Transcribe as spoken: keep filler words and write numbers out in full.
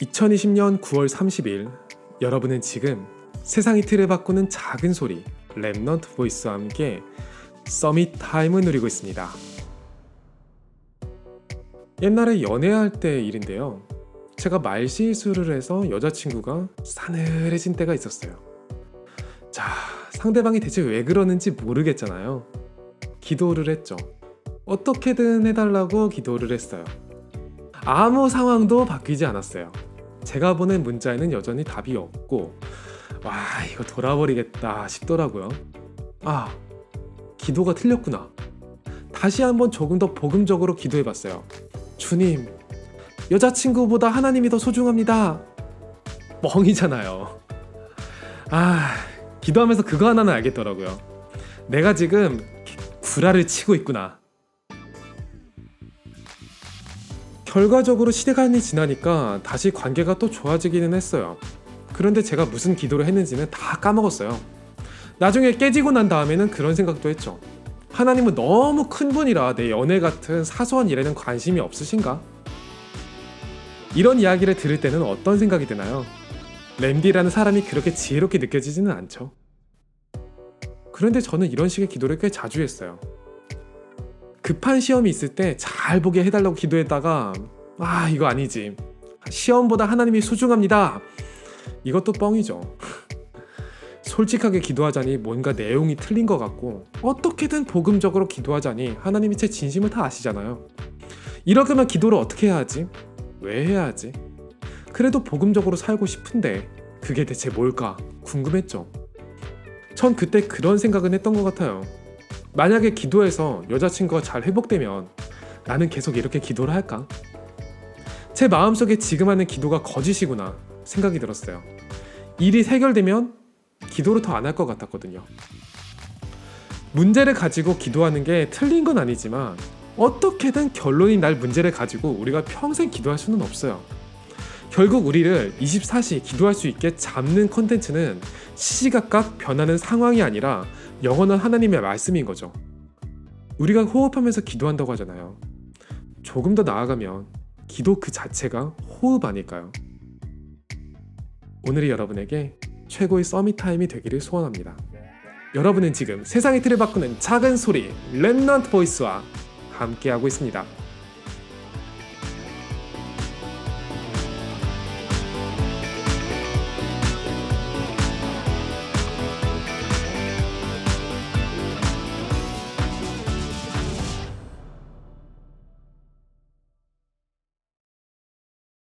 이천이십년 구월 삼십일 여러분은 지금 세상이 틀을 바꾸는 작은 소리 랩넌트 보이스와 함께 서밋 타임을 누리고 있습니다. 옛날에 연애할 때 일인데요, 제가 말실수를 해서 여자친구가 싸늘해진 때가 있었어요. 자, 상대방이 대체 왜 그러는지 모르겠잖아요. 기도를 했죠. 어떻게든 해달라고 기도를 했어요. 아무 상황도 바뀌지 않았어요. 제가 보낸 문자에는 여전히 답이 없고, 와, 이거 돌아버리겠다 싶더라고요. 아, 기도가 틀렸구나. 다시 한번 조금 더 복음적으로 기도해봤어요. 주님, 여자친구보다 하나님이 더 소중합니다. 멍이잖아요. 아, 기도하면서 그거 하나는 알겠더라고요. 내가 지금 구라를 치고 있구나. 결과적으로 시간이 지나니까 다시 관계가 또 좋아지기는 했어요. 그런데 제가 무슨 기도를 했는지는 다 까먹었어요. 나중에 깨지고 난 다음에는 그런 생각도 했죠. 하나님은 너무 큰 분이라 내 연애 같은 사소한 일에는 관심이 없으신가? 이런 이야기를 들을 때는 어떤 생각이 드나요? 램디라는 사람이 그렇게 지혜롭게 느껴지지는 않죠. 그런데 저는 이런 식의 기도를 꽤 자주 했어요. 급한 시험이 있을 때 잘 보게 해달라고 기도했다가, 아, 이거 아니지. 시험보다 하나님이 소중합니다. 이것도 뻥이죠. 솔직하게 기도하자니 뭔가 내용이 틀린 것 같고, 어떻게든 복음적으로 기도하자니 하나님이 제 진심을 다 아시잖아요. 이러면 기도를 어떻게 해야 하지? 왜 해야 하지? 그래도 복음적으로 살고 싶은데 그게 대체 뭘까 궁금했죠. 전 그때 그런 생각은 했던 것 같아요. 만약에 기도해서 여자친구가 잘 회복되면 나는 계속 이렇게 기도를 할까? 제 마음속에 지금 하는 기도가 거짓이구나 생각이 들었어요. 일이 해결되면 기도를 더 안 할 것 같았거든요. 문제를 가지고 기도하는 게 틀린 건 아니지만 어떻게든 결론이 날 문제를 가지고 우리가 평생 기도할 수는 없어요. 결국 우리를 이십사 시 기도할 수 있게 잡는 콘텐츠는 시시각각 변하는 상황이 아니라 영원한 하나님의 말씀인 거죠. 우리가 호흡하면서 기도한다고 하잖아요. 조금 더 나아가면 기도 그 자체가 호흡 아닐까요? 오늘이 여러분에게 최고의 서밋 타임이 되기를 소원합니다. 여러분은 지금 세상의 틀을 바꾸는 작은 소리 랩넌트 보이스와 함께하고 있습니다.